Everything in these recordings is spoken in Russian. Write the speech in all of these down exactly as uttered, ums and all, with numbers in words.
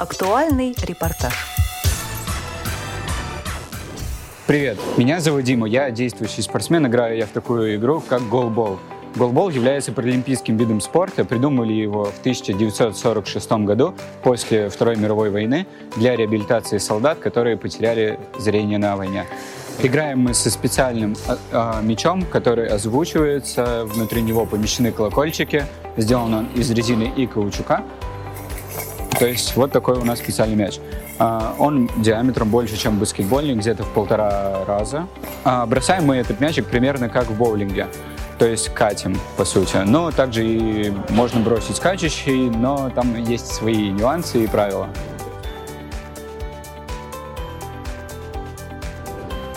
Актуальный репортаж. Привет, меня зовут Дима, я действующий спортсмен, играю я в такую игру, как голбол. Голбол является паралимпийским видом спорта. Придумали его в тысяча девятьсот сорок шестом году, после Второй мировой войны, для реабилитации солдат, которые потеряли зрение на войне. Играем мы со специальным э, мячом, который озвучивается, внутри него помещены колокольчики, сделан он из резины и каучука. То есть вот такой у нас специальный мяч. Э, он диаметром больше, чем баскетбольный, где-то в полтора раза. Э, бросаем мы этот мячик примерно как в боулинге. То есть катим, по сути. Но также и можно бросить скачущий, но там есть свои нюансы и правила.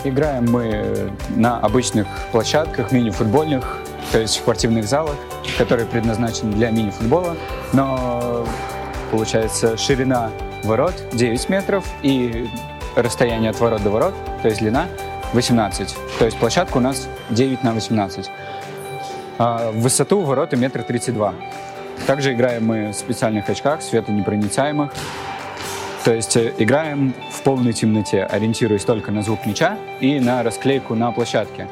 Играем мы на обычных площадках, мини-футбольных, то есть в спортивных залах, которые предназначены для мини-футбола. Но получается ширина ворот девять метров и расстояние от ворот до ворот, то есть длина восемнадцать. То есть площадка у нас девять на восемнадцать. В высоту ворота метр тридцать два. Также играем мы в специальных очках, светонепроницаемых. То есть играем в полной темноте, ориентируясь только на звук мяча и на расклейку на площадке.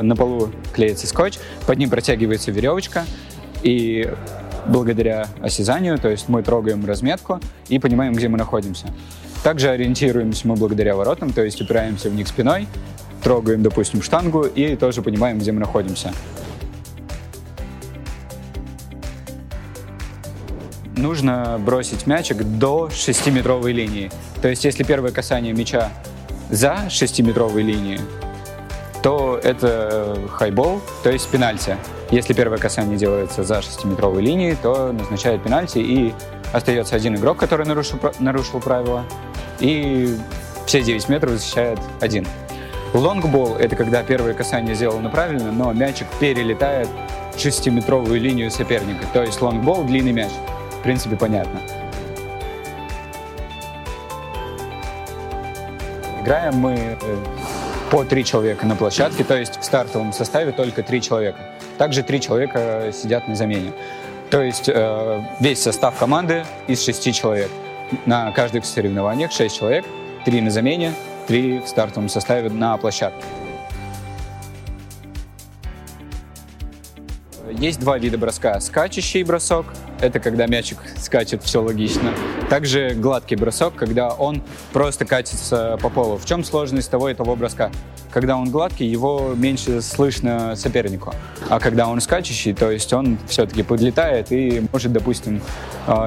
На полу клеится скотч, под ним протягивается веревочка, и благодаря осязанию, то есть мы трогаем разметку и понимаем, где мы находимся. Также ориентируемся мы благодаря воротам, то есть упираемся в них спиной, трогаем, допустим, штангу и тоже понимаем, где мы находимся. Нужно бросить мячик до шестиметровой линии. То есть если первое касание мяча за шестиметровой линией, то это хайбол, то есть пенальти. Если первое касание делается за шестиметровой линией, то назначают пенальти, и остается один игрок, который нарушил, нарушил правила, и все девять метров защищает один. Лонгбол — это когда первое касание сделано правильно, но мячик перелетает шестиметровую линию соперника. То есть лонгбол — длинный мяч. В принципе, понятно. Играем мы по три человека на площадке, то есть в стартовом составе только три человека. Также три человека сидят на замене. То есть э, весь состав команды из шести человек. На каждых соревнованиях шесть человек, три на замене, три в стартовом составе на площадке. Есть два вида броска. Скачущий бросок – это когда мячик скачет, все логично. Также гладкий бросок, когда он просто катится по полу. В чем сложность того и того броска? Когда он гладкий, его меньше слышно сопернику. А когда он скачущий, то есть он все-таки подлетает и может, допустим,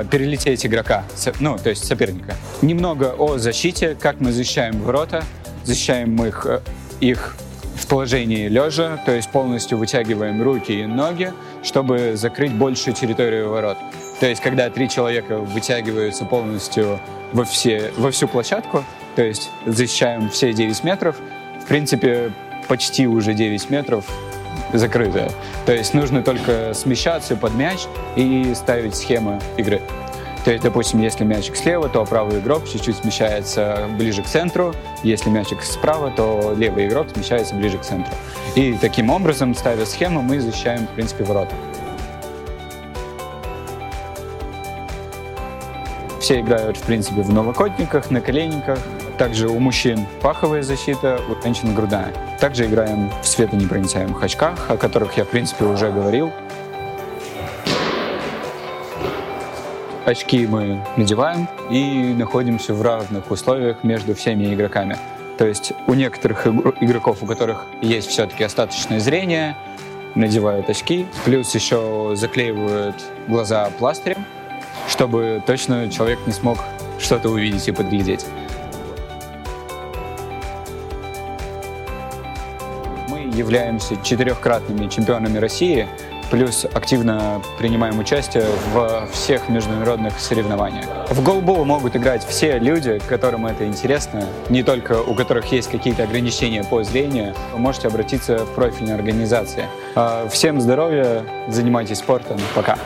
перелететь игрока, ну, то есть соперника. Немного о защите, как мы защищаем ворота. Защищаем их, их в положении лежа, то есть полностью вытягиваем руки и ноги, чтобы закрыть большую территорию ворот. То есть когда три человека вытягиваются полностью во, все, во всю площадку, то есть защищаем все девять метров, в принципе, почти уже девять метров закрыто. То есть нужно только смещаться под мяч и ставить схемы игры. То есть, допустим, если мячик слева, то правый игрок чуть-чуть смещается ближе к центру. Если мячик справа, то левый игрок смещается ближе к центру. И таким образом, ставя схему, мы защищаем, в принципе, ворота. Все играют, в принципе, в налокотниках, наколенниках. Также у мужчин паховая защита, у женщин грудная. Также играем в светонепроницаемых очках, о которых я, в принципе, уже говорил. Очки мы надеваем и находимся в равных условиях между всеми игроками. То есть у некоторых игроков, у которых есть все-таки остаточное зрение, надевают очки, плюс еще заклеивают глаза пластырем, чтобы точно человек не смог что-то увидеть и подглядеть. Мы являемся четырехкратными чемпионами России, плюс активно принимаем участие во всех международных соревнованиях. В голбол могут играть все люди, которым это интересно, не только у которых есть какие-то ограничения по зрению. Вы можете обратиться в профильные организации. Всем здоровья, занимайтесь спортом, пока!